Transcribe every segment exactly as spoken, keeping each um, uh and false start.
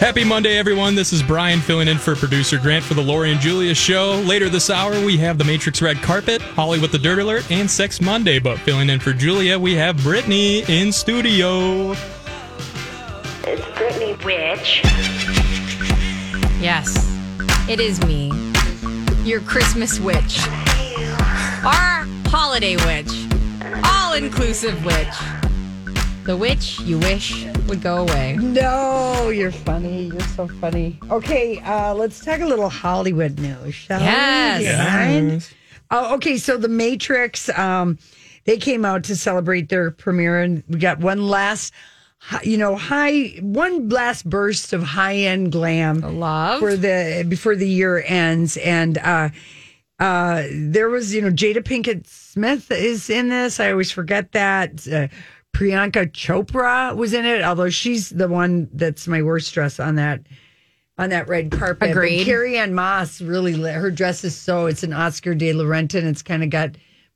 Happy Monday, everyone. This is Brian filling in for producer Grant for the Lori and Julia show. Later this hour, we have the Matrix Red Carpet, Holly with the Dirt Alert, and Sex Monday. But filling in for Julia, we have Brittany in studio. It's Brittany, witch. Yes, it is me. Your Christmas witch. Our holiday witch. All-inclusive witch. The witch you wish would go away. No, you're funny. You're so funny. Okay, uh, let's talk a little Hollywood news, shall yes. we? Yes. Oh, okay, so The Matrix, um, they came out to celebrate their premiere, and we got one last, you know, high, one last burst of high-end glam. The love. For the, before the year ends, and... Uh, uh, there was, you know, Jada Pinkett Smith is in this. I always forget that. Uh, Priyanka Chopra was in it, although she's the one that's my worst dress on that on that red carpet. Agreed. But Carrie-Anne Moss really, her dress is so, it's an Oscar de la Renta, and it's kind of got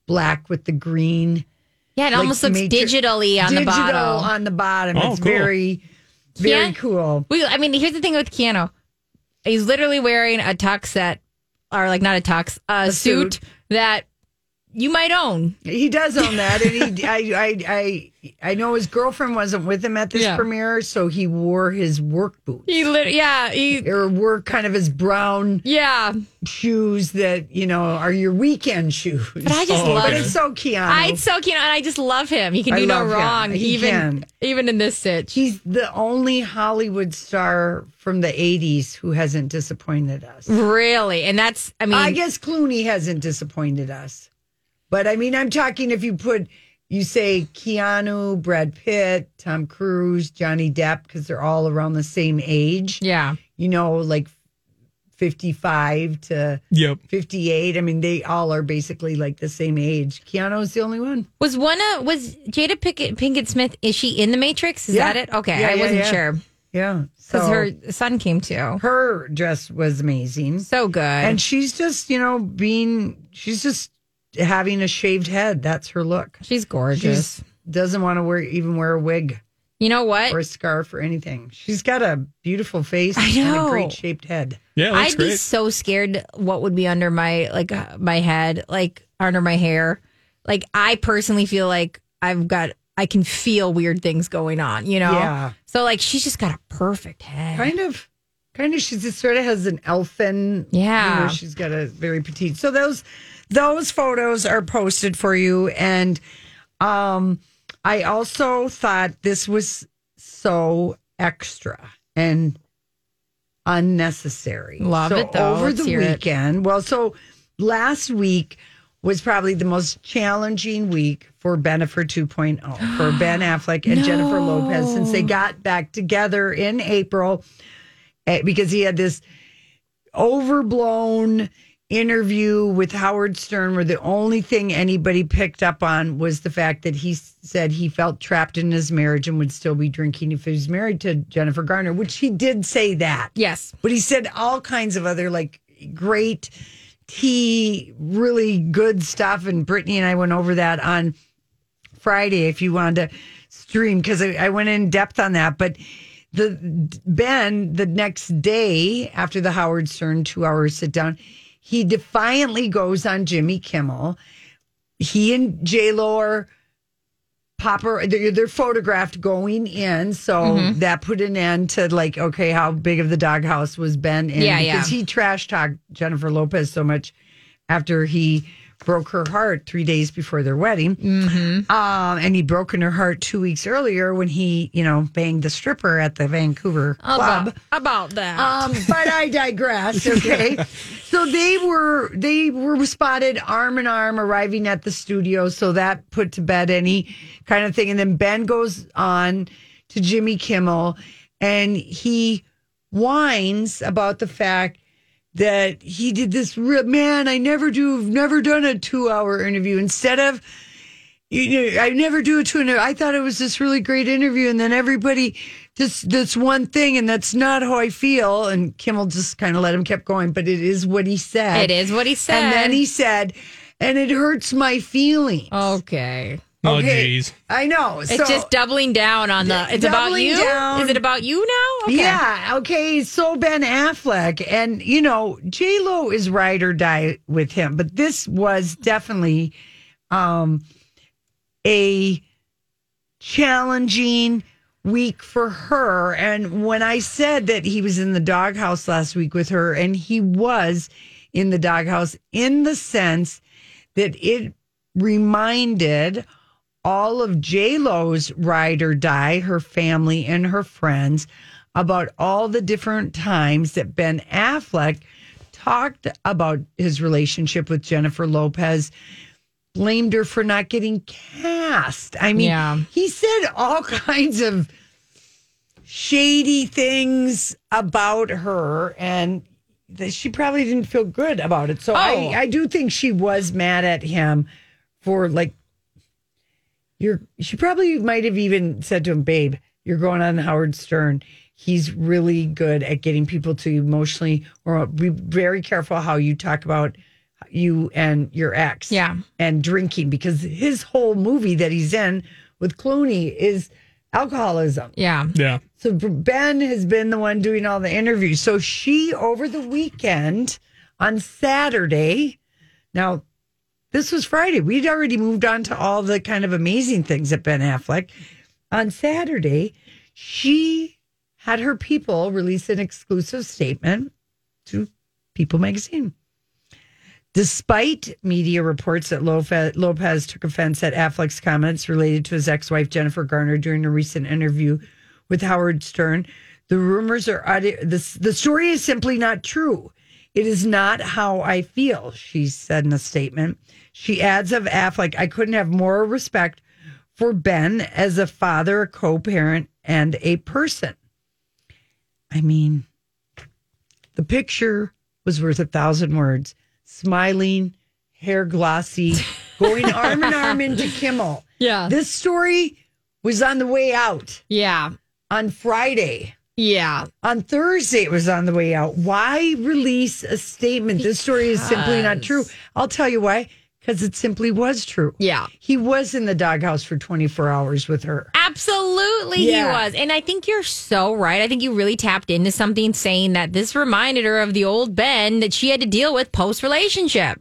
black with the green. Yeah, it like almost looks major, digitally on digital the bottom. on the bottom. Oh, it's cool. very, very yeah. cool. We, I mean, here's the thing with Keanu. He's literally wearing a tux that, or like not a tux, a, a suit, suit that... You might own. He does own that, and he, I, I, I, I know his girlfriend wasn't with him at this yeah. premiere, so he wore his work boots. He, lit- yeah, he or wore kind of his brown, yeah. shoes that you know are your weekend shoes. But I just oh, love. But it's so Keanu. I, it's so Keanu, and I just love him. He can do no wrong, he even can. even in this sitch. He's the only Hollywood star from the eighties who hasn't disappointed us. Really, and that's I mean, I guess Clooney hasn't disappointed us. But I mean, I'm talking if you put, you say Keanu, Brad Pitt, Tom Cruise, Johnny Depp, because they're all around the same age. Yeah. You know, like fifty-five to yep. fifty-eight. I mean, they all are basically like the same age. Keanu's the only one. Was one of, was Jada Pinkett, Pinkett Smith, is she in The Matrix? Is yeah. that it? Okay. Yeah, I yeah, wasn't yeah. sure. Yeah. Because so, her son came too. Her dress was amazing. So good. And she's just, you know, being, she's just, having a shaved head, that's her look. She's gorgeous. She doesn't want to wear even wear a wig. You know what? Or a scarf or anything. She's got a beautiful face I know. and a great shaped head. Yeah, that's I'd great. be so scared what would be under my like my head, like under my hair. Like I personally feel like I've got I can feel weird things going on, you know? Yeah. So like she's just got a perfect head. Kind of. Kind of she just sort of has an elfin. Yeah. You know, she's got a very petite. So those Those photos are posted for you, and um, I also thought this was so extra and unnecessary. Love so it, though. Over Let's the weekend, it. well, so last week was probably the most challenging week for Bennifer two point oh, for Ben Affleck and no. Jennifer Lopez, since they got back together in April, because he had this overblown... interview with Howard Stern, where the only thing anybody picked up on was the fact that he said he felt trapped in his marriage and would still be drinking if he was married to Jennifer Garner, which he did say that. Yes. But he said all kinds of other like great tea, really good stuff. And Brittany and I went over that on Friday if you wanted to stream, because I, I went in depth on that. But the Ben, the next day after the Howard Stern two hour sit down, he defiantly goes on Jimmy Kimmel. He and J-Lo are Popper, they're, they're photographed going in, so mm-hmm. that put an end to like, okay, how big of the doghouse was Ben in? Yeah, yeah. Because he trash talked Jennifer Lopez so much after he broke her heart three days before their wedding, mm-hmm. um, and he'd broken her heart two weeks earlier when he, you know, banged the stripper at the Vancouver about, club. About that, um, but I digress. Okay, so they were they were spotted arm in arm arriving at the studio, so that put to bed any kind of thing. And then Ben goes on to Jimmy Kimmel, and he whines about the fact that he did this real, man, I never do, never done a two-hour interview. Instead of, you know, I never do a two-hour, I thought it was this really great interview, and then everybody, this, this one thing, and that's not how I feel. And Kimmel just kind of let him kept going, but it is what he said. It is what he said. And then he said, and it hurts my feelings. Okay. Oh, jeez. Okay. I know. It's so, just doubling down on the, it's about you? Down. Is it about you now? Okay. Yeah. Okay. So Ben Affleck, and, you know, J-Lo is ride or die with him, but this was definitely um, a challenging week for her. And when I said that he was in the doghouse last week with her, and he was in the doghouse in the sense that it reminded all of J-Lo's ride or die, her family and her friends, about all the different times that Ben Affleck talked about his relationship with Jennifer Lopez, blamed her for not getting cast. I mean, yeah. he said all kinds of shady things about her, and she probably didn't feel good about it. So oh. I, I do think she was mad at him for, like, You're, she probably might have even said to him, babe, you're going on Howard Stern. He's really good at getting people to emotionally, or be very careful how you talk about you and your ex yeah. and drinking, because his whole movie that he's in with Clooney is alcoholism. Yeah. Yeah. So Ben has been the one doing all the interviews. So she, over the weekend on Saturday, now, this was Friday. We'd already moved on to all the kind of amazing things at Ben Affleck. On Saturday, she had her people release an exclusive statement to People magazine. Despite media reports that Lopez, Lopez took offense at Affleck's comments related to his ex-wife, Jennifer Garner, during a recent interview with Howard Stern, the rumors are, the, the story is simply not true. It is not how I feel, she said in a statement. She adds of Affleck, I couldn't have more respect for Ben as a father, a co-parent, and a person. I mean, the picture was worth a thousand words. Smiling, hair glossy, going arm in arm into Kimmel. Yeah. This story was on the way out. Yeah. On Friday. Yeah. On Thursday, it was on the way out. Why release a statement? Because this story is simply not true. I'll tell you why. Because it simply was true. Yeah. He was in the doghouse for twenty-four hours with her. Absolutely, yeah. He was. And I think you're so right. I think you really tapped into something, saying that this reminded her of the old Ben that she had to deal with post-relationship.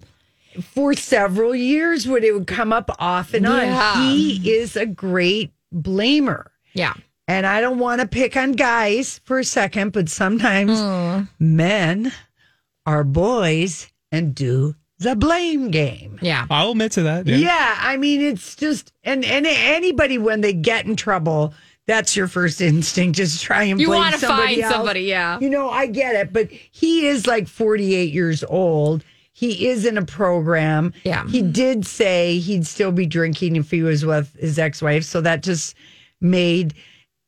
For several years, when it would come up off and on. Yeah. He is a great blamer. Yeah. And I don't want to pick on guys for a second, but sometimes mm. men are boys and do the blame game. Yeah. I'll admit to that. Yeah. yeah I mean, it's just, and, and anybody, when they get in trouble, that's your first instinct. Just try and you blame want to somebody find else. somebody, yeah. You know, I get it, but he is like forty-eight years old. He is in a program. Yeah. He did say he'd still be drinking if he was with his ex-wife, so that just made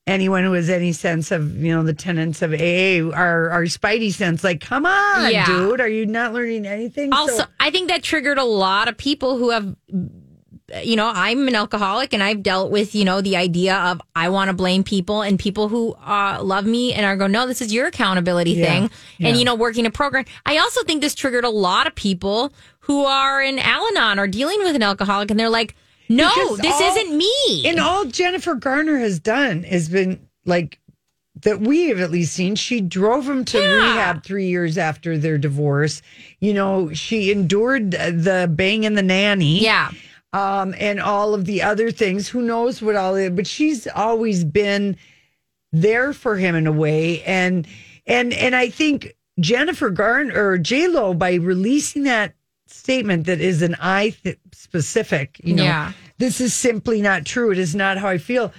anyone who has any sense of, you know, the tenets of A A, our, our spidey sense, like, come on, yeah. dude, are you not learning anything? Also, so- I think that triggered a lot of people who have, you know, I'm an alcoholic, and I've dealt with, you know, the idea of I want to blame people, and people who uh, love me and are going, no, this is your accountability yeah. thing. Yeah. And, you know, working a program. I also think this triggered a lot of people who are in Al-Anon or dealing with an alcoholic, and they're like, no, because this all, isn't me. And all Jennifer Garner has done has been, like, that we have at least seen, she drove him to yeah. rehab three years after their divorce. You know, she endured the bang and the nanny. Yeah. um, and all of the other things. Who knows what all it, but she's always been there for him in a way. And, and, and I think Jennifer Garner or J-Lo, by releasing that statement that is an I th- specific, you know, yeah. this is simply not true. It is not how I feel.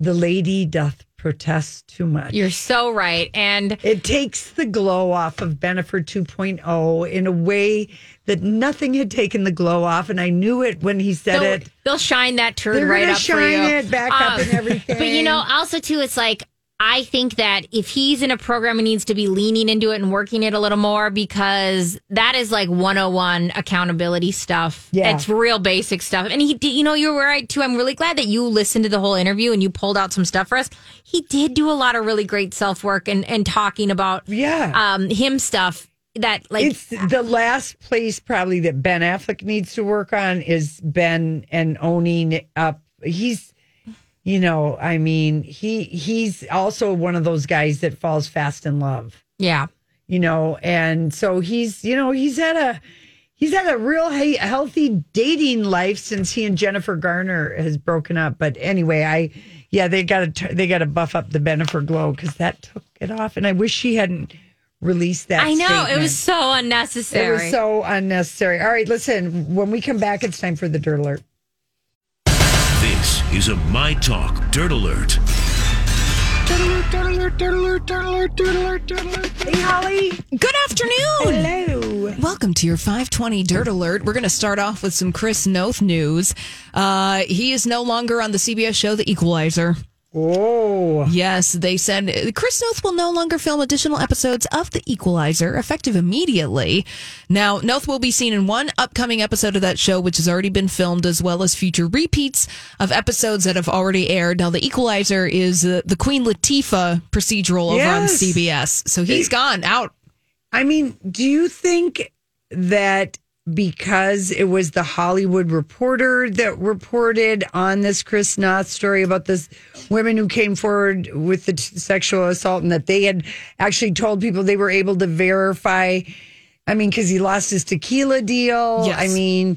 The lady doth protest too much. You're so right. And it takes the glow off of Ben Affleck two point oh in a way that nothing had taken the glow off. And I knew it when he said they'll, it. They'll shine that turd right up for you. They're going to shine it back um, up and everything. But, you know, also, too, it's like, I think that if he's in a program, he needs to be leaning into it and working it a little more, because that is like one oh one accountability stuff. Yeah. It's real basic stuff. And he did, you know, you were right too. I'm really glad that you listened to the whole interview and you pulled out some stuff for us. He did do a lot of really great self-work and, and talking about yeah. um, him stuff that like. It's the last place probably that Ben Affleck needs to work on is Ben and owning up. He's. You know, I mean, he he's also one of those guys that falls fast in love. Yeah. You know, and so he's, you know, he's had a he's had a real he- healthy dating life since he and Jennifer Garner has broken up. But anyway, I yeah, they got to they got to buff up the Bennifer glow, because that took it off. And I wish she hadn't released that. I know statement. It was so unnecessary. It was so unnecessary. All right, listen, when we come back, it's time for the Dirt Alert. This is a My Talk Dirt Alert. Dirt Alert, Dirt Alert, Dirt Alert, Dirt Alert, Dirt Alert, Dirt Alert. Hey, Holly. Good afternoon. Hello. Welcome to your five twenty Dirt Alert. We're going to start off with some Chris Noth news. Uh, he is no longer on the C B S show, The Equalizer. Oh. Yes, they said Chris Noth will no longer film additional episodes of The Equalizer, effective immediately. Now, Noth will be seen in one upcoming episode of that show, which has already been filmed, as well as future repeats of episodes that have already aired. Now, The Equalizer is uh, the Queen Latifah procedural over yes. on C B S. So he's gone, out. I mean, do you think that because it was the Hollywood Reporter that reported on this Chris Noth story about this women who came forward with the t- sexual assault, and that they had actually told people they were able to verify? I mean, because he lost his tequila deal. Yes. I mean...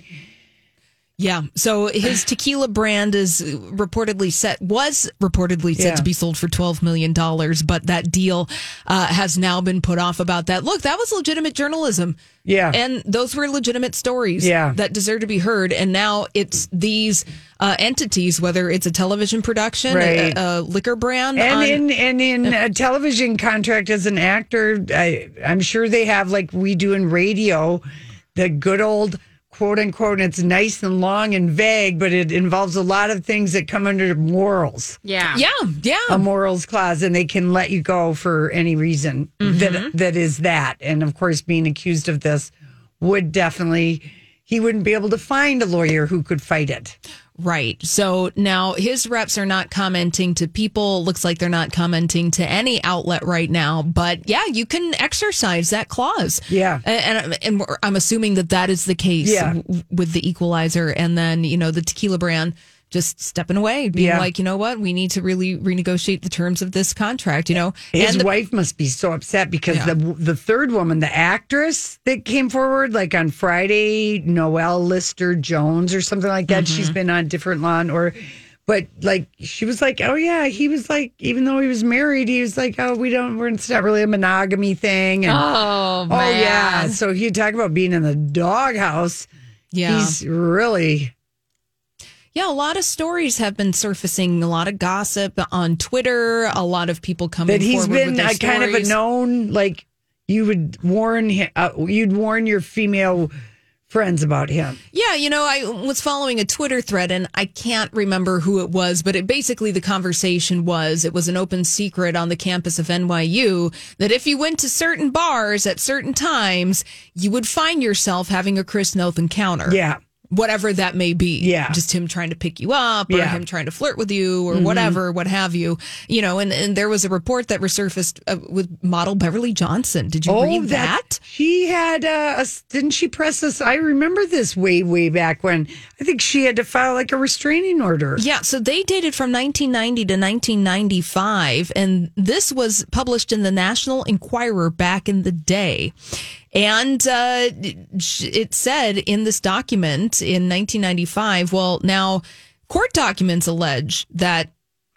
Yeah, so his tequila brand is reportedly set was reportedly set yeah. to be sold for twelve million dollars, but that deal uh, has now been put off about that. Look, that was legitimate journalism. Yeah. And those were legitimate stories yeah. that deserve to be heard. And now it's these uh, entities, whether it's a television production, right. a, a liquor brand. And on, in and in uh, a television contract as an actor, I, I'm sure they have, like we do in radio, the good old... quote unquote, and it's nice and long and vague, but it involves a lot of things that come under morals. Yeah. Yeah. Yeah. A morals clause, and they can let you go for any reason mm-hmm. that that is that. And of course, being accused of this would definitely, he wouldn't be able to find a lawyer who could fight it. Right. So now his reps are not commenting to People. Looks like they're not commenting to any outlet right now. But yeah, you can exercise that clause. Yeah. And, and, and I'm assuming that that is the case yeah. w- with The Equalizer. And then, you know, the tequila brand just stepping away, being yeah. like, you know what, we need to really renegotiate the terms of this contract, you know. His and the, wife must be so upset, because yeah. the the third woman, the actress that came forward, like on Friday, Noelle Lister-Jones or something like that, mm-hmm. she's been on Different Lawn, or, but like, she was like, oh yeah, he was like, even though he was married, he was like, oh, we don't, we're, it's not really a monogamy thing. And, oh, man. Oh yeah. So he talked about being in the doghouse. Yeah. He's really... Yeah, a lot of stories have been surfacing, a lot of gossip on Twitter, a lot of people coming forward with their stories. That he's been kind of a known, like, you would warn him, uh, you'd warn your female friends about him. Yeah, you know, I was following a Twitter thread, and I can't remember who it was, but it basically the conversation was, it was an open secret on the campus of N Y U that if you went to certain bars at certain times, you would find yourself having a Chris Noth encounter. Yeah. Whatever that may be. Yeah. Just him trying to pick you up or yeah. him trying to flirt with you or mm-hmm. whatever, what have you. You know, and, and there was a report that resurfaced uh, with model Beverly Johnson. Did you oh, read that? that? She had, uh, a, didn't she press this? I remember this way, way back when. I think she had to file like a restraining order. Yeah, so they dated from nineteen ninety to nineteen ninety-five. And this was published in the National Enquirer back in the day. And uh, it said in this document in nineteen ninety-five, well, now court documents allege that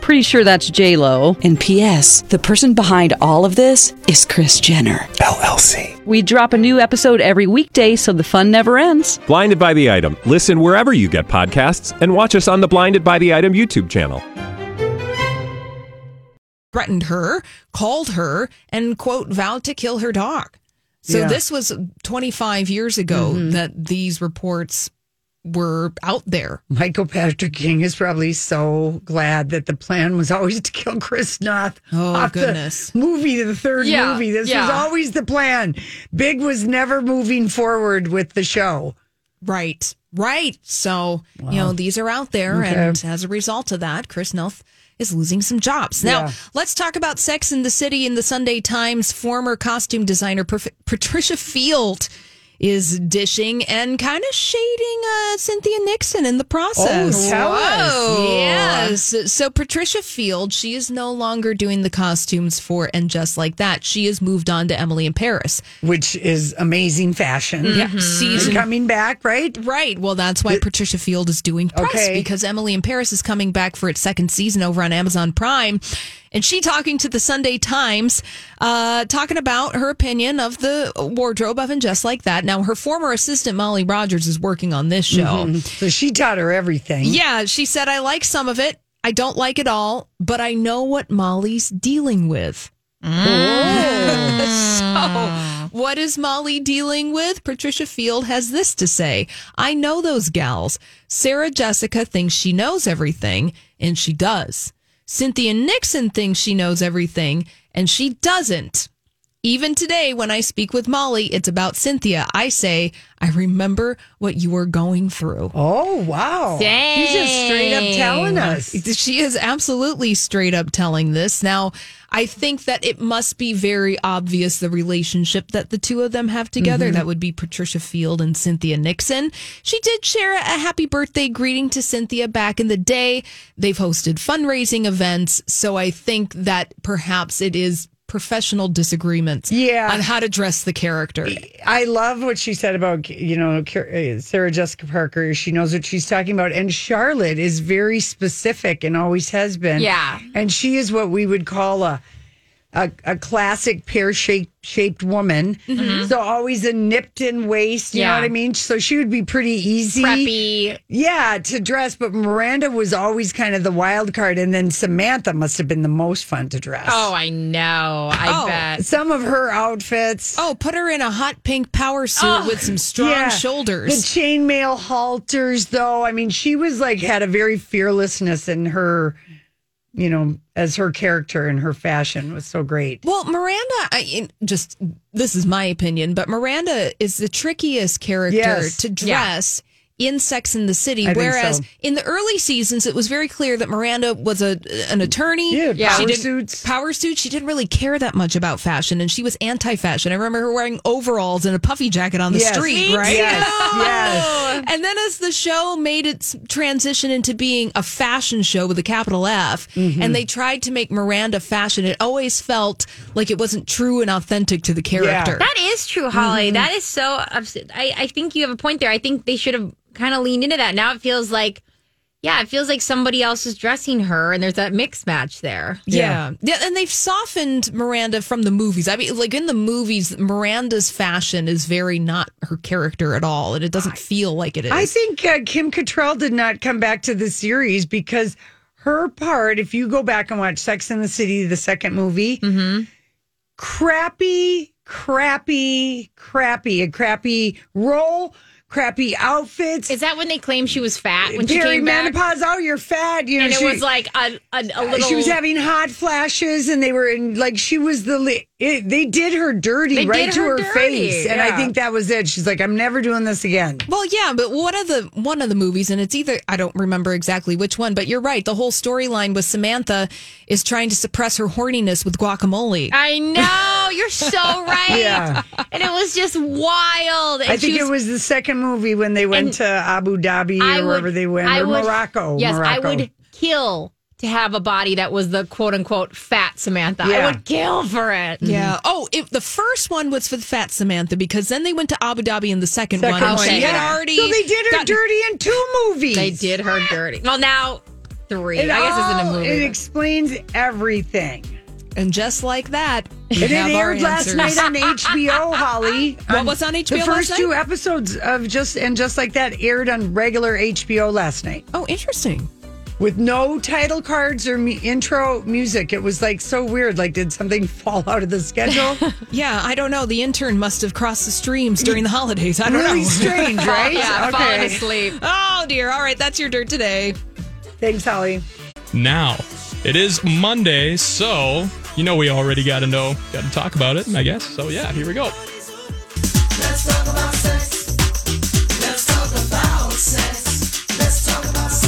Pretty sure that's J-Lo. And P S the person behind all of this is Kris Jenner, L L C. We drop a new episode every weekday so the fun never ends. Blinded by the Item. Listen wherever you get podcasts and watch us on the Blinded by the Item YouTube channel. Threatened her, called her, and, quote, vowed to kill her dog. So yeah. This was twenty-five years ago mm-hmm. that these reports were out there. Michael Patrick King is probably so glad that the plan was always to kill Chris Noth. Oh, off goodness. The movie, the third yeah, movie. This yeah. was always the plan. Big was never moving forward with the show. Right, right. So, wow. you know, these are out there. Okay. And as a result of that, Chris Noth is losing some jobs. Now, yeah. let's talk about Sex and the City. In the Sunday Times, former costume designer Patricia Field is dishing and kind of shading uh, Cynthia Nixon in the process. Oh, tell us. Yes. So Patricia Field, she is no longer doing the costumes for And Just Like That. She has moved on to Emily in Paris. Which is amazing fashion. Mm-hmm. Yeah. Season coming back, right? Right. Well, that's why it, Patricia Field is doing press, okay. because Emily in Paris is coming back for its second season over on Amazon Prime. And she talking to the Sunday Times, uh, talking about her opinion of the wardrobe of And Just Like That. Now, her former assistant, Molly Rogers, is working on this show. Mm-hmm. So she taught her everything. Yeah, she said, I like some of it. I don't like it all, but I know what Molly's dealing with. Mm. So what is Molly dealing with? Patricia Field has this to say. I know those gals. Sarah Jessica thinks she knows everything, and she does. Cynthia Nixon thinks she knows everything, and she doesn't. Even today, when I speak with Molly, it's about Cynthia. I say, I remember what you were going through. Oh, wow. Dang. She's just straight up telling us. She is absolutely straight up telling this. Now, I think that it must be very obvious, the relationship that the two of them have together. Mm-hmm. That would be Patricia Field and Cynthia Nixon. She did share a happy birthday greeting to Cynthia back in the day. They've hosted fundraising events. So I think that perhaps it is professional disagreements yeah. on how to dress the character. I love what she said about, you know, Sarah Jessica Parker. She knows what she's talking about. And Charlotte is very specific and always has been. Yeah. And she is what we would call a a, a classic pear-shaped shaped woman. Mm-hmm. So always a nipped-in waist, you yeah. know what I mean? So she would be pretty easy. Preppy. Yeah, to dress. But Miranda was always kind of the wild card. And then Samantha must have been the most fun to dress. Oh, I know. I oh, bet. Some of her outfits. Oh, put her in a hot pink power suit oh, with some strong yeah. shoulders. The chainmail halters, though. I mean, she was like, had a very fearlessness in her... you know, as her character and her fashion was so great. Well, Miranda, I, just, this is my opinion, but Miranda is the trickiest character yes. to dress yeah. in Sex and the City. I whereas so. in the early seasons, it was very clear that Miranda was a an attorney. Yeah, yeah. Power she didn't, suits. Power suits. She didn't really care that much about fashion, and she was anti-fashion. I remember her wearing overalls and a puffy jacket on the yes. street, right? Yes, you know? yes. And then as the show made its transition into being a fashion show with a capital F, mm-hmm. and they tried to make Miranda fashion, it always felt like it wasn't true and authentic to the character. Yeah. That is true, Holly. Mm-hmm. That is so... I, I think you have a point there. I think they should have kind of leaned into that. Now it feels like, yeah, it feels like somebody else is dressing her, and there's that mix match there. Yeah. yeah. yeah. And they've softened Miranda from the movies. I mean, like in the movies, Miranda's fashion is very not her character at all, and it doesn't I, feel like it is. I think uh, Kim Cattrall did not come back to the series because her part, if you go back and watch Sex and the City, the second movie, mm-hmm. crappy, crappy, crappy, a crappy role. crappy outfits. Is that when they claimed she was fat when she came back? Perimenopause. Oh, you're fat. You know, and it she, was like a, a, a little. She was having hot flashes, and they were in like she was the. It, they did her dirty they right to her, her face, yeah. And I think that was it. She's like, I'm never doing this again. Well, yeah, but one of the one of the movies, and it's either I don't remember exactly which one, but you're right. The whole storyline was Samantha is trying to suppress her horniness with guacamole. I know you're so right, yeah. And it was just wild. And I think was, it was the second movie when they went to Abu Dhabi I or would, wherever they went, I or would, Morocco. Yes, Morocco. I would kill to have a body that was the quote unquote fat Samantha. Yeah. I would kill for it. Yeah. Oh, it, the first one was for the fat Samantha because then they went to Abu Dhabi in the second, second one. one. She yeah. had already. So they did her gotten, dirty in two movies. They did her dirty. Well, now three. It I guess all, it's in a movie. It but. explains everything. And just like that, we and have it aired our last night on H B O, Holly. What um, was on H B O? The first last two night? episodes of just and just like that aired on regular H B O last night. Oh, interesting. With no title cards or me- intro music. It was like so weird. Like, did something fall out of the schedule? Yeah, I don't know. The intern must have crossed the streams during the holidays. I don't really know. Really strange, right? Yeah, okay. Falling asleep. Oh, dear. All right, that's your dirt today. Thanks, Holly. Now, it is Monday, so you know we already got to know, got to talk about it, I guess. So, yeah, here we go. Let's talk about sex. Let's talk about sex. Let's talk about sex.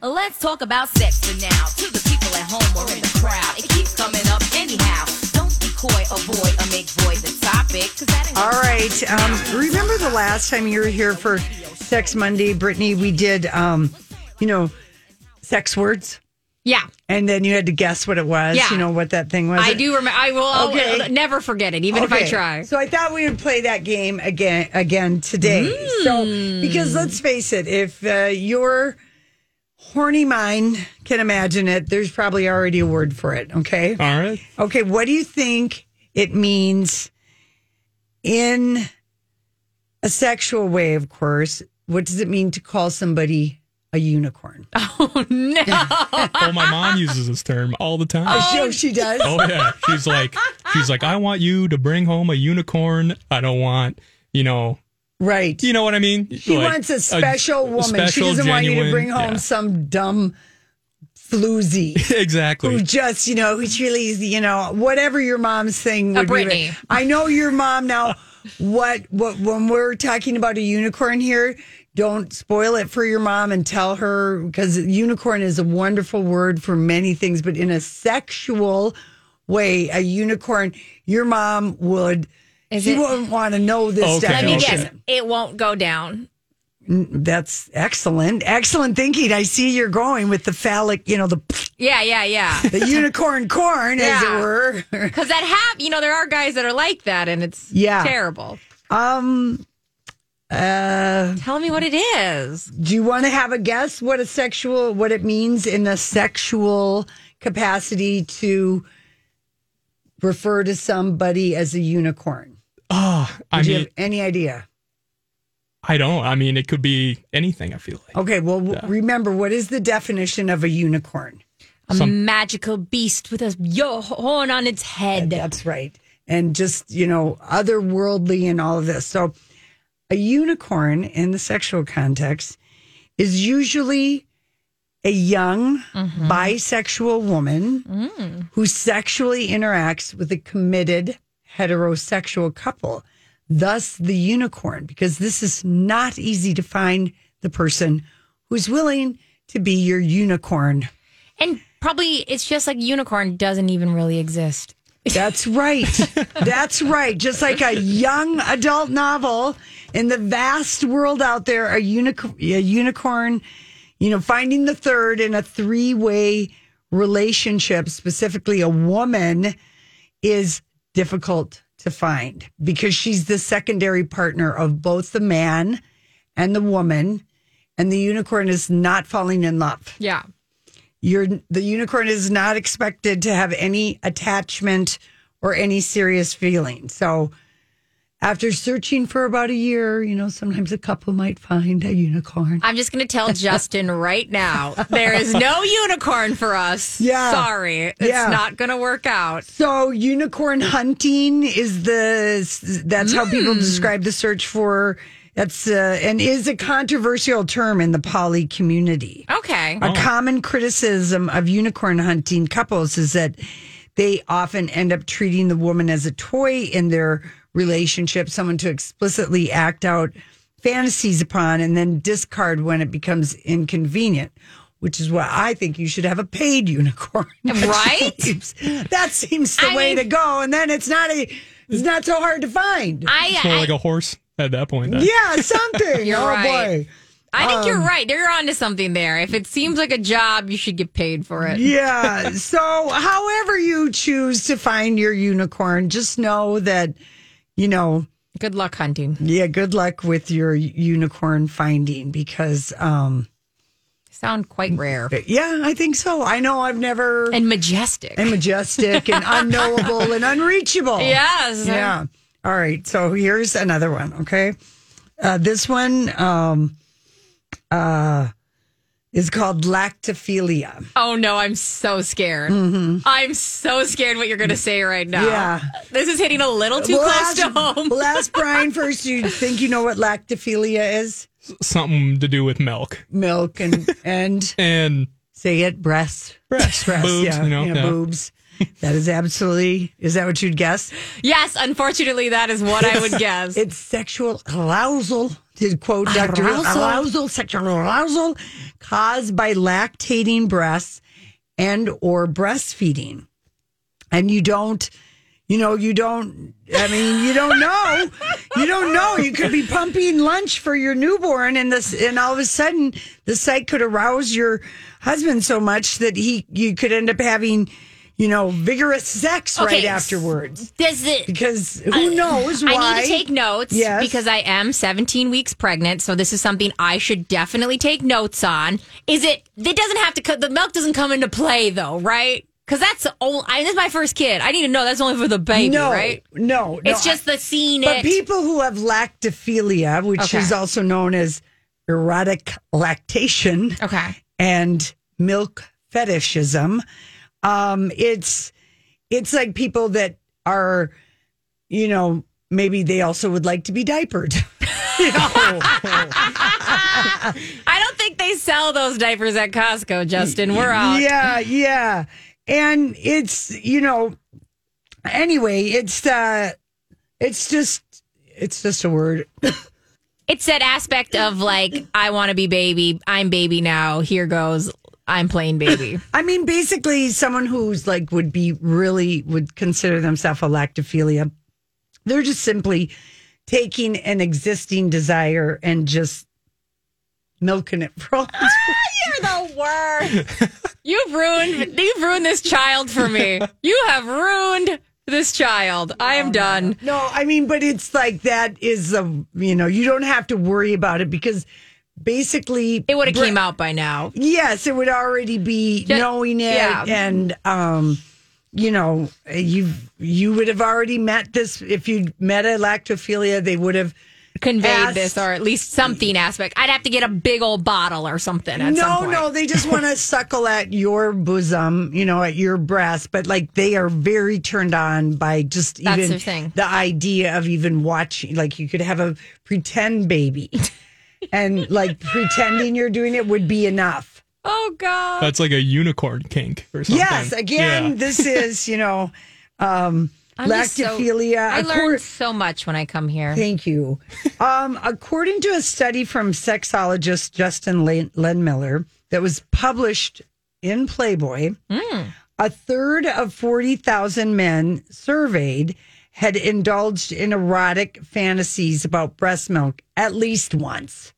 Let's talk about sex for now. To the people at home or in the crowd, it keeps coming up anyhow. Don't be coy, avoid, or make void the topic. Cause that ain't all right. Um, remember the last time you were here for Sex Monday, Brittany? We did, um, you know, sex words. Yeah. And then you had to guess what it was, yeah. you know, what that thing was. I do remember. I will okay. never forget it, even okay. if I try. So I thought we would play that game again again today. Mm. So, because let's face it, if uh, you're... horny mind can imagine it. There's probably already a word for it. Okay. All right. Okay. What do you think it means in a sexual way? Of course. What does it mean to call somebody a unicorn? Oh no! Well, my mom uses this term all the time. Oh, oh she does. Oh yeah. She's like, she's like, I want you to bring home a unicorn. I don't want, you know. Right. You know what I mean? She like, wants a special a, woman. A special, she doesn't genuine, want you to bring home yeah. some dumb floozy. Exactly. Who just, you know, it's really, you know, whatever your mom's thing would be. I know your mom now. What, what, when we're talking about a unicorn here, don't spoil it for your mom and tell her, because unicorn is a wonderful word for many things, but in a sexual way, a unicorn, your mom would. Is she it? wouldn't want to know this okay, stuff. Let me okay. guess. It won't go down. That's excellent. Excellent thinking. I see you're going with the phallic, you know, the... Yeah, yeah, yeah. The unicorn corn, yeah. as it were. Because that hap- you know, there are guys that are like that, and it's yeah. terrible. Um, uh, Tell me what it is. Do you want to have a guess what a sexual, what it means in a sexual capacity to refer to somebody as a unicorn? Oh, I Do you mean, have any idea? I don't. I mean, it could be anything, I feel like. Okay, well, yeah. remember, what is the definition of a unicorn? A Some, magical beast with a horn on its head. Yeah, that's right. And just, you know, otherworldly and all of this. So a unicorn in the sexual context is usually a young mm-hmm. bisexual woman mm. who sexually interacts with a committed heterosexual couple, thus the unicorn, because this is not easy to find the person who's willing to be your unicorn. And probably it's just like unicorn doesn't even really exist. That's right. That's right. Just like a young adult novel in the vast world out there, a, unic- a unicorn, you know, finding the third in a three-way relationship, specifically a woman, is difficult to find because she's the secondary partner of both the man and the woman, and the unicorn is not falling in love. Yeah. You're, the unicorn is not expected to have any attachment or any serious feeling. So after searching for about a year, you know, sometimes a couple might find a unicorn. I'm just going to tell Justin right now, there is no unicorn for us. Yeah. Sorry. It's yeah. not going to work out. So unicorn hunting is the, that's mm. how people describe the search for That's uh, and is a controversial term in the poly community. Okay. A oh. common criticism of unicorn hunting couples is that they often end up treating the woman as a toy in their relationship, someone to explicitly act out fantasies upon and then discard when it becomes inconvenient, which is why I think you should have a paid unicorn. Right? That seems, that seems the I way mean, to go. And then it's not a it's not so hard to find. I, so I like a horse. At that point, then. Yeah, something. You're oh, right. boy. I think um, you're right. You're onto something there. If it seems like a job, you should get paid for it. Yeah. So, however you choose to find your unicorn, just know that, you know. Good luck hunting. Yeah, good luck with your unicorn finding because. Um, Sound quite rare. Yeah, I think so. I know I've never. And majestic. And majestic and unknowable and unreachable. Yes. Yeah. I'm... All right, so here's another one, okay? Uh, this one um, uh, is called lactophilia. Oh, no, I'm so scared. Mm-hmm. I'm so scared what you're going to say right now. Yeah. This is hitting a little too we'll close ask, to home. We'll ask Brian first. Do you think you know what lactophilia is? Something to do with milk. Milk and... And... and say it, breasts. Breasts, breasts boobs, yeah, you know, you know yeah. boobs. That is absolutely... Is that what you'd guess? Yes, unfortunately, that is what I would guess. It's sexual arousal, to quote Doctor Arousal. arousal, sexual arousal caused by lactating breasts and or breastfeeding. And you don't... You know, you don't, I mean, you don't know. You don't know. You could be pumping lunch for your newborn and this, and all of a sudden the sight could arouse your husband so much that he, you could end up having, you know, vigorous sex okay. right afterwards. Does it? Because who uh, knows why. I need to take notes yes. because I am seventeen weeks pregnant. So this is something I should definitely take notes on. Is it, it doesn't have to, the milk doesn't come into play though, right? Because that's only, I, this is my first kid. I need to know that's only for the baby, no, right? No, no. It's just the scene. But it. people who have lactophilia, which okay. is also known as erotic lactation okay. and milk fetishism, um, it's it's like people that are, you know, maybe they also would like to be diapered. I don't think they sell those diapers at Costco, Justin. We're out. Yeah, yeah. And it's, you know, anyway, it's uh, it's just it's just a word. It's that aspect of like, I want to be baby. I'm baby now. Here goes. I'm playing baby. I mean, basically someone who's like would be really would consider themselves a lactophilia. They're just simply taking an existing desire and just milking it for all time. Ah, you're the worst. You've ruined you've ruined this child for me. You have ruined this child. No, I am done. No, I mean, but it's like that is a you know, you don't have to worry about it because basically it would have bre- came out by now. Yes, it would already be Just, knowing it yeah. and um you know, you you would have already met this if you'd met a lactophilia, they would have conveyed asked, this or at least something aspect. I'd have to get a big old bottle or something at no, some point. No, no, they just want to suckle at your bosom, you know, at your breast, but like they are very turned on by just That's even the, thing. the idea of even watching, like you could have a pretend baby and like pretending you're doing it would be enough. Oh, God. That's like a unicorn kink or something. Yes, again, yeah. this is, you know, um, lactophilia. So, I learned Acor- so much when I come here. Thank you. um, according to a study from sexologist Justin Lenmiller that was published in Playboy, mm. a third of forty thousand men surveyed had indulged in erotic fantasies about breast milk at least once.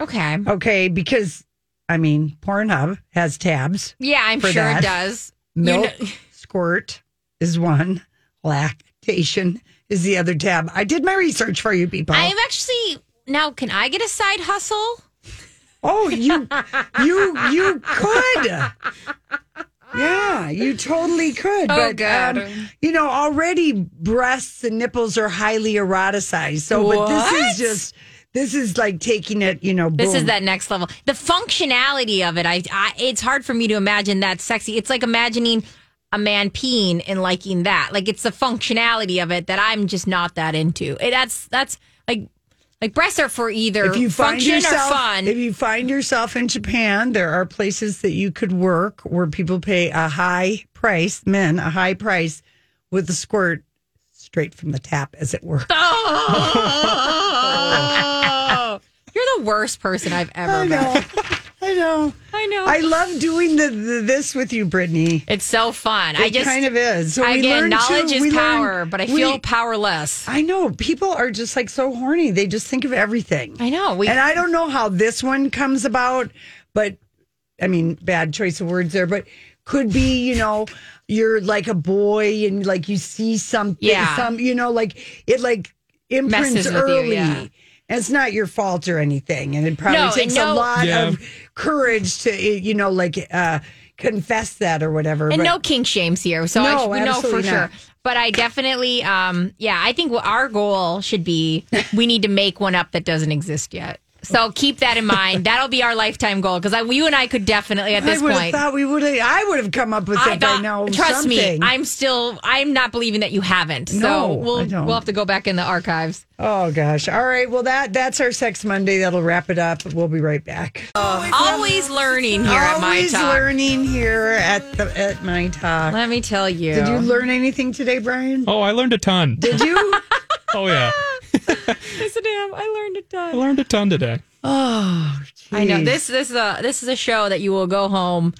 Okay. Okay, because... I mean, Pornhub has tabs. Yeah, I'm sure that. it does. Milk you know- squirt is one. Lactation is the other tab. I did my research for you people. I am actually now. Can I get a side hustle? Oh, you, you, you could. Yeah, you totally could. Oh, but, God. Um, you know, already breasts and nipples are highly eroticized. So, what? but this is just. This is like taking it, you know, boom. This is that next level. The functionality of it, I, I, it's hard for me to imagine that sexy. It's like imagining a man peeing and liking that. Like, it's the functionality of it that I'm just not that into. It, that's, that's like... Like breasts are for either if you find function yourself, or fun. If you find yourself in Japan, there are places that you could work where people pay a high price, men, a high price with a squirt straight from the tap, as it were. Oh! You're the worst person I've ever met. I know. I know. I love doing the, the this with you, Brittany. It's so fun. It I just kind of is. So again, knowledge to, is power, learn, but I feel we, powerless. I know. People are just like so horny. They just think of everything. I know. We, and I don't know how this one comes about, but I mean, bad choice of words there, but could be, you know, you're like a boy and like you see something, yeah. some, you know, like it like imprints messes early. With you, yeah. And it's not your fault or anything, and it probably no, takes no, a lot yeah. of courage to, you know, like uh, confess that or whatever. And but, no kink shames here, so no, I know for not. sure. But I definitely, um, yeah, I think our goal should be we need to make one up that doesn't exist yet. So keep that in mind. That'll be our lifetime goal because you and I could definitely at this I point. I thought we would. I would have come up with that by now. Trust something. me, I'm still. I'm not believing that you haven't. So no, we'll I don't. we'll have to go back in the archives. Oh gosh! All right. Well, that that's our Sex Monday. That'll wrap it up. We'll be right back. Uh, always learning here at My Talk. Always learning here at the at My Talk. Let me tell you. Did you learn anything today, Brian? Oh, I learned a ton. Did you? Oh yeah. Yes, I am. I learned a ton. I learned a ton today. Oh, geez. I know this. This is a this is a show that you will go home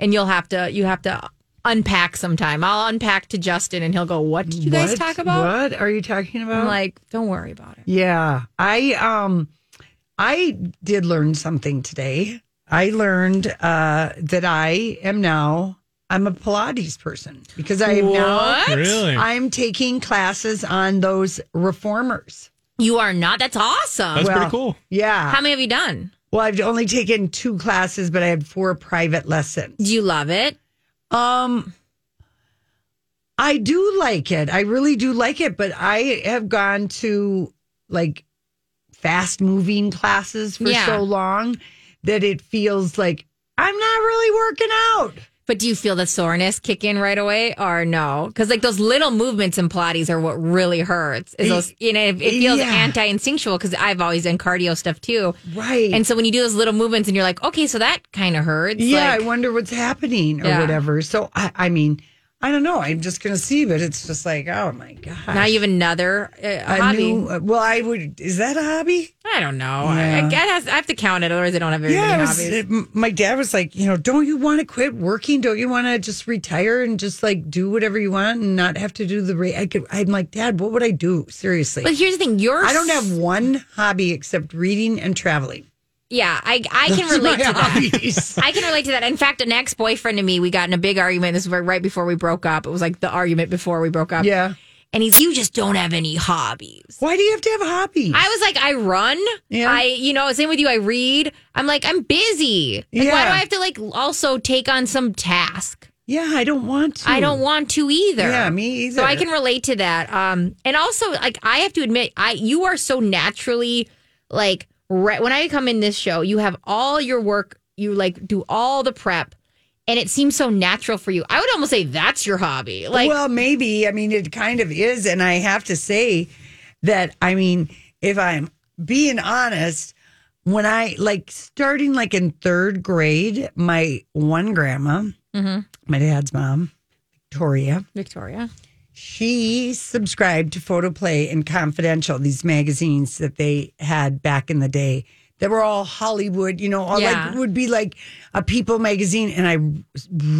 and you'll have to you have to unpack sometime. I'll unpack to Justin and he'll go, "What did you what? guys talk about? What are you talking about?" I'm like, "Don't worry about it." Yeah, I um, I did learn something today. I learned uh, that I am now I'm a Pilates person because I am what? now really? I'm taking classes on those reformers. You are not? That's awesome. That's well, pretty cool. Yeah. How many have you done? Well, I've only taken two classes, but I had four private lessons. Do you love it? Um, I do like it. I really do like it, but I have gone to like fast moving classes for yeah. so long that it feels like I'm not really working out. But do you feel the soreness kick in right away or no? Because like those little movements in Pilates are what really hurts. Is those, you know, it feels yeah. anti-instinctual because I've always done cardio stuff too. Right. And so when you do those little movements and you're like, okay, so that kind of hurts. Yeah, like, I wonder what's happening or yeah. whatever. So, I, I mean, I don't know. I'm just going to see, but it's just like, oh my gosh. Now you have another uh, a hobby. New, uh, well, I would, is that a hobby? I don't know. Yeah. I, I, guess I have to count it, otherwise I don't have very yeah, many was, hobbies. It, my dad was like, you know, don't you want to quit working? Don't you want to just retire and just like do whatever you want and not have to do the rate? I could, I'm like, Dad, what would I do? Seriously. But here's the thing. You're I don't have one hobby except reading and traveling. Yeah, I I can relate to that. I can relate to that. In fact, an ex-boyfriend of me, we got in a big argument. This was right before we broke up. It was like the argument before we broke up. Yeah. And he's, you just don't have any hobbies. Why do you have to have hobbies? I was like, I run. Yeah. I, you know, same with you. I read. I'm like, I'm busy. Like, yeah. Why do I have to like also take on some task? Yeah, I don't want to. I don't want to either. Yeah, me either. So I can relate to that. Um, and also, like, I have to admit, I you are so naturally like. Right, when I come in this show, you have all your work, you like do all the prep, and it seems so natural for you. I would almost say that's your hobby. Like, well, maybe. I mean, it kind of is. And I have to say that, I mean, if I'm being honest, when I like starting like in third grade, my one grandma, mm-hmm. my dad's mom, Victoria, Victoria, she subscribed to Photoplay and Confidential, these magazines that they had back in the day that were all Hollywood, you know, all yeah. like would be like a People magazine. And I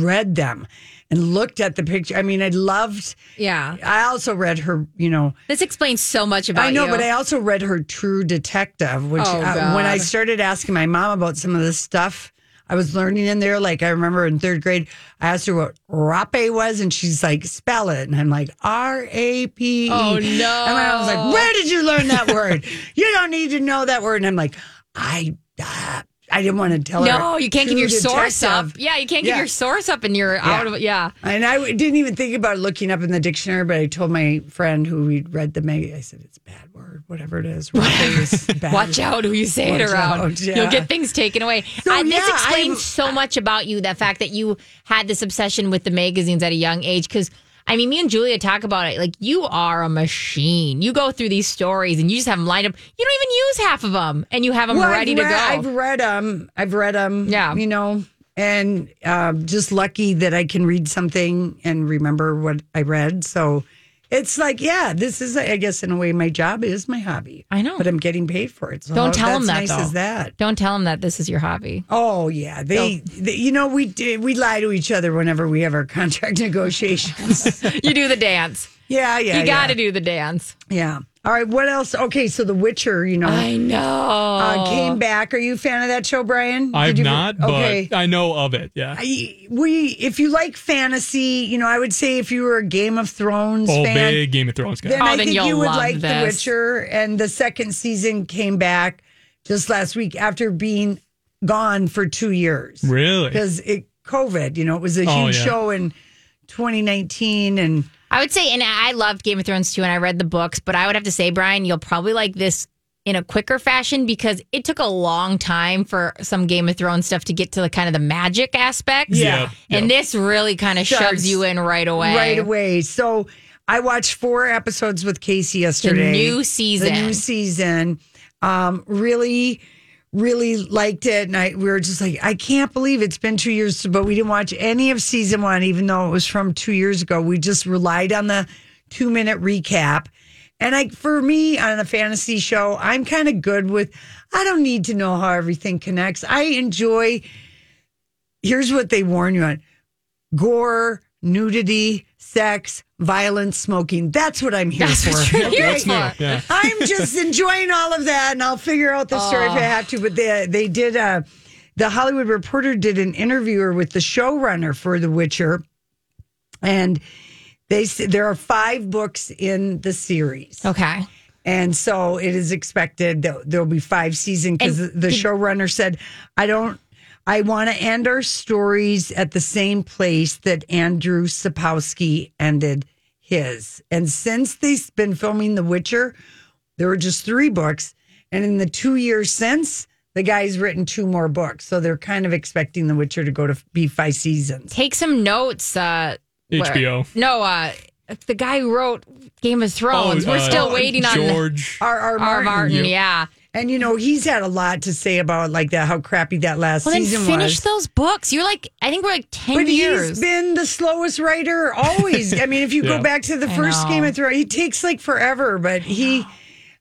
read them and looked at the picture. I mean, I loved. Yeah. I also read her, you know. This explains so much about you. I know, you. but I also read her True Detective, which oh, uh, when I started asking my mom about some of this stuff I was learning in there, like I remember in third grade, I asked her what rape was, and she's like, spell it. And I'm like, R A P E. Oh, no. And I was like, where did you learn that word? You don't need to know that word. And I'm like, I uh, I didn't want to tell no, her. No, you can't give your detective. source up. Yeah, you can't yeah. give your source up, and you're yeah. out of it. Yeah. And I didn't even think about looking up in the dictionary, but I told my friend who we read the magazine, I said, it's a bad word. Whatever it is, bad. Watch out who you say Watch it around. Out, yeah. You'll get things taken away. So, uh, this yeah, explains I'm, so much about you, the fact that you had this obsession with the magazines at a young age. Because I mean, me and Julia talk about it. Like, you are a machine. You go through these stories and you just have them lined up. You don't even use half of them, and you have them well, ready I've to read, go. I've read them. I've read them. Yeah, you know, and uh, just lucky that I can read something and remember what I read. So it's like, yeah, this is, I guess, in a way, my job is my hobby. I know, but I'm getting paid for it. So don't tell them that. Nice though. As that. Don't tell them that this is your hobby. Oh yeah, they, they you know, we we lie to each other whenever we have our contract negotiations. You do the dance. Yeah, yeah. You got to yeah. do the dance. Yeah. All right. What else? Okay, so The Witcher. You know, I know. Uh, came back. Are you a fan of that show, Brian? I'm not, re- okay. but I know of it. Yeah. I, we, if you like fantasy, you know, I would say if you were a Game of Thrones oh, fan, big Game of Thrones guy, then oh, I then think you would like this. The Witcher. And the second season came back just last week after being gone for two years. Really? Because it COVID. You know, it was a huge oh, yeah. show in twenty nineteen and. I would say, and I loved Game of Thrones too, and I read the books, but I would have to say, Brian, you'll probably like this in a quicker fashion because it took a long time for some Game of Thrones stuff to get to the kind of the magic aspects. Yeah. yeah. And yeah. this really kind of shoves you in right away. Right away. So I watched four episodes with Casey yesterday. The new season. The new season. Um, really, really liked it. And I, we were just like, I can't believe it's been two years, but we didn't watch any of season one, even though it was from two years ago. We just relied on the two minute recap. And I, for me on a fantasy show, I'm kind of good with, I don't need to know how everything connects. I enjoy, here's what they warn you on: gore, nudity, sex, violence, smoking. That's what I'm here That's for. What you're here for. Yeah. I'm just enjoying all of that, and I'll figure out the story uh. if I have to. But they they did, uh, the Hollywood Reporter did an interview with the showrunner for The Witcher, and they there are five books in the series. Okay. And so it is expected that there will be five seasons because the, the showrunner said, I don't, I want to end our stories at the same place that Andrew Sapkowski ended his. And since they've been filming The Witcher, there were just three books. And in the two years since, the guy's written two more books. So they're kind of expecting The Witcher to go to be five seasons. Take some notes. Uh, H B O. Where, no, uh, the guy who wrote Game of Thrones. Oh, we're uh, still waiting George on George R R. Martin. Martin yeah. yeah. And, you know, he's had a lot to say about, like, that, how crappy that last well, season was. Well, then finish those books. You're like, I think we're like ten but years. But he's been the slowest writer always. I mean, if you yeah. go back to the I first know. Game of Thrones, he takes, like, forever. But he,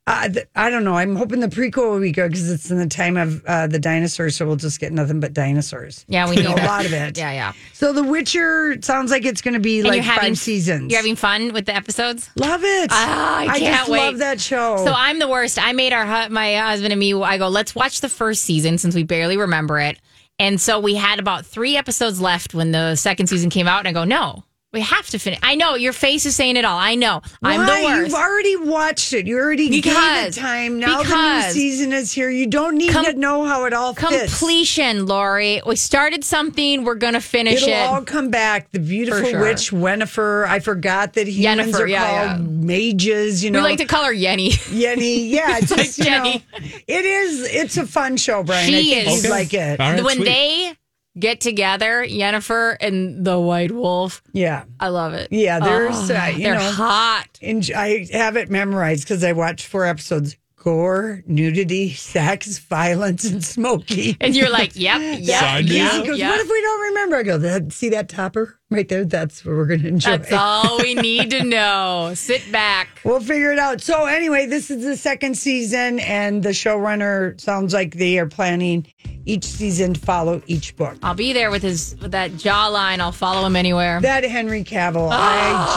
uh, th- I don't know. I'm hoping the prequel will be good because it's in the time of uh, the dinosaurs, so we'll just get nothing but dinosaurs. Yeah, we need a lot of it. Yeah, yeah. So The Witcher sounds like it's going to be, and like, having, five seasons. You're having fun with the episodes? Love it. Uh, I, I can't just wait. love that show. So I'm the worst. I made our my husband and me, I go, let's watch the first season since we barely remember it. And so we had about three episodes left when the second season came out, and I go, no. We have to finish. I know. Your face is saying it all. I know. Why? I'm the worst. You've already watched it. You already because, gave it time. Now the new season is here. You don't need com- to know how it all fits. Completion, Lori. We started something. We're going to finish It'll it. It'll all come back. The beautiful sure. witch, Yennefer. I forgot that humans Yennefer, are yeah, called yeah. mages. You know, we like to call her Yenny. Yenny. Yeah. It's just, like Jenny. Know, it is. It's a fun show, Brian. She I think is. You'd like it. Right, when sweet. They... get together, Yennefer and the White Wolf. Yeah. I love it. Yeah, they're, oh, uh, you they're know, hot. And I have it memorized because I watched four episodes. Gore, nudity, sex, violence, and smoking. And you're like, yep, yep, yeah, yeah. Goes, yep. What if we don't remember? I go, that, see that topper right there? That's what we're going to enjoy. That's all we need to know. Sit back. We'll figure it out. So anyway, this is the second season, and the showrunner sounds like they are planning each season to follow each book. I'll be there with his with that jawline. I'll follow him anywhere. That Henry Cavill. Oh. I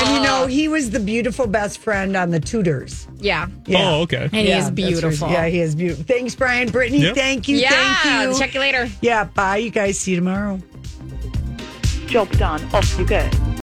just, and you know, he was the beautiful best friend on The Tudors. Yeah. yeah. Oh, okay. And yeah, he is beautiful. Yeah, he is beautiful. Thanks, Brian. Brittany, yep. thank you. Yeah, thank you. Check you later. Yeah, bye, you guys. See you tomorrow. Job done. Off you go.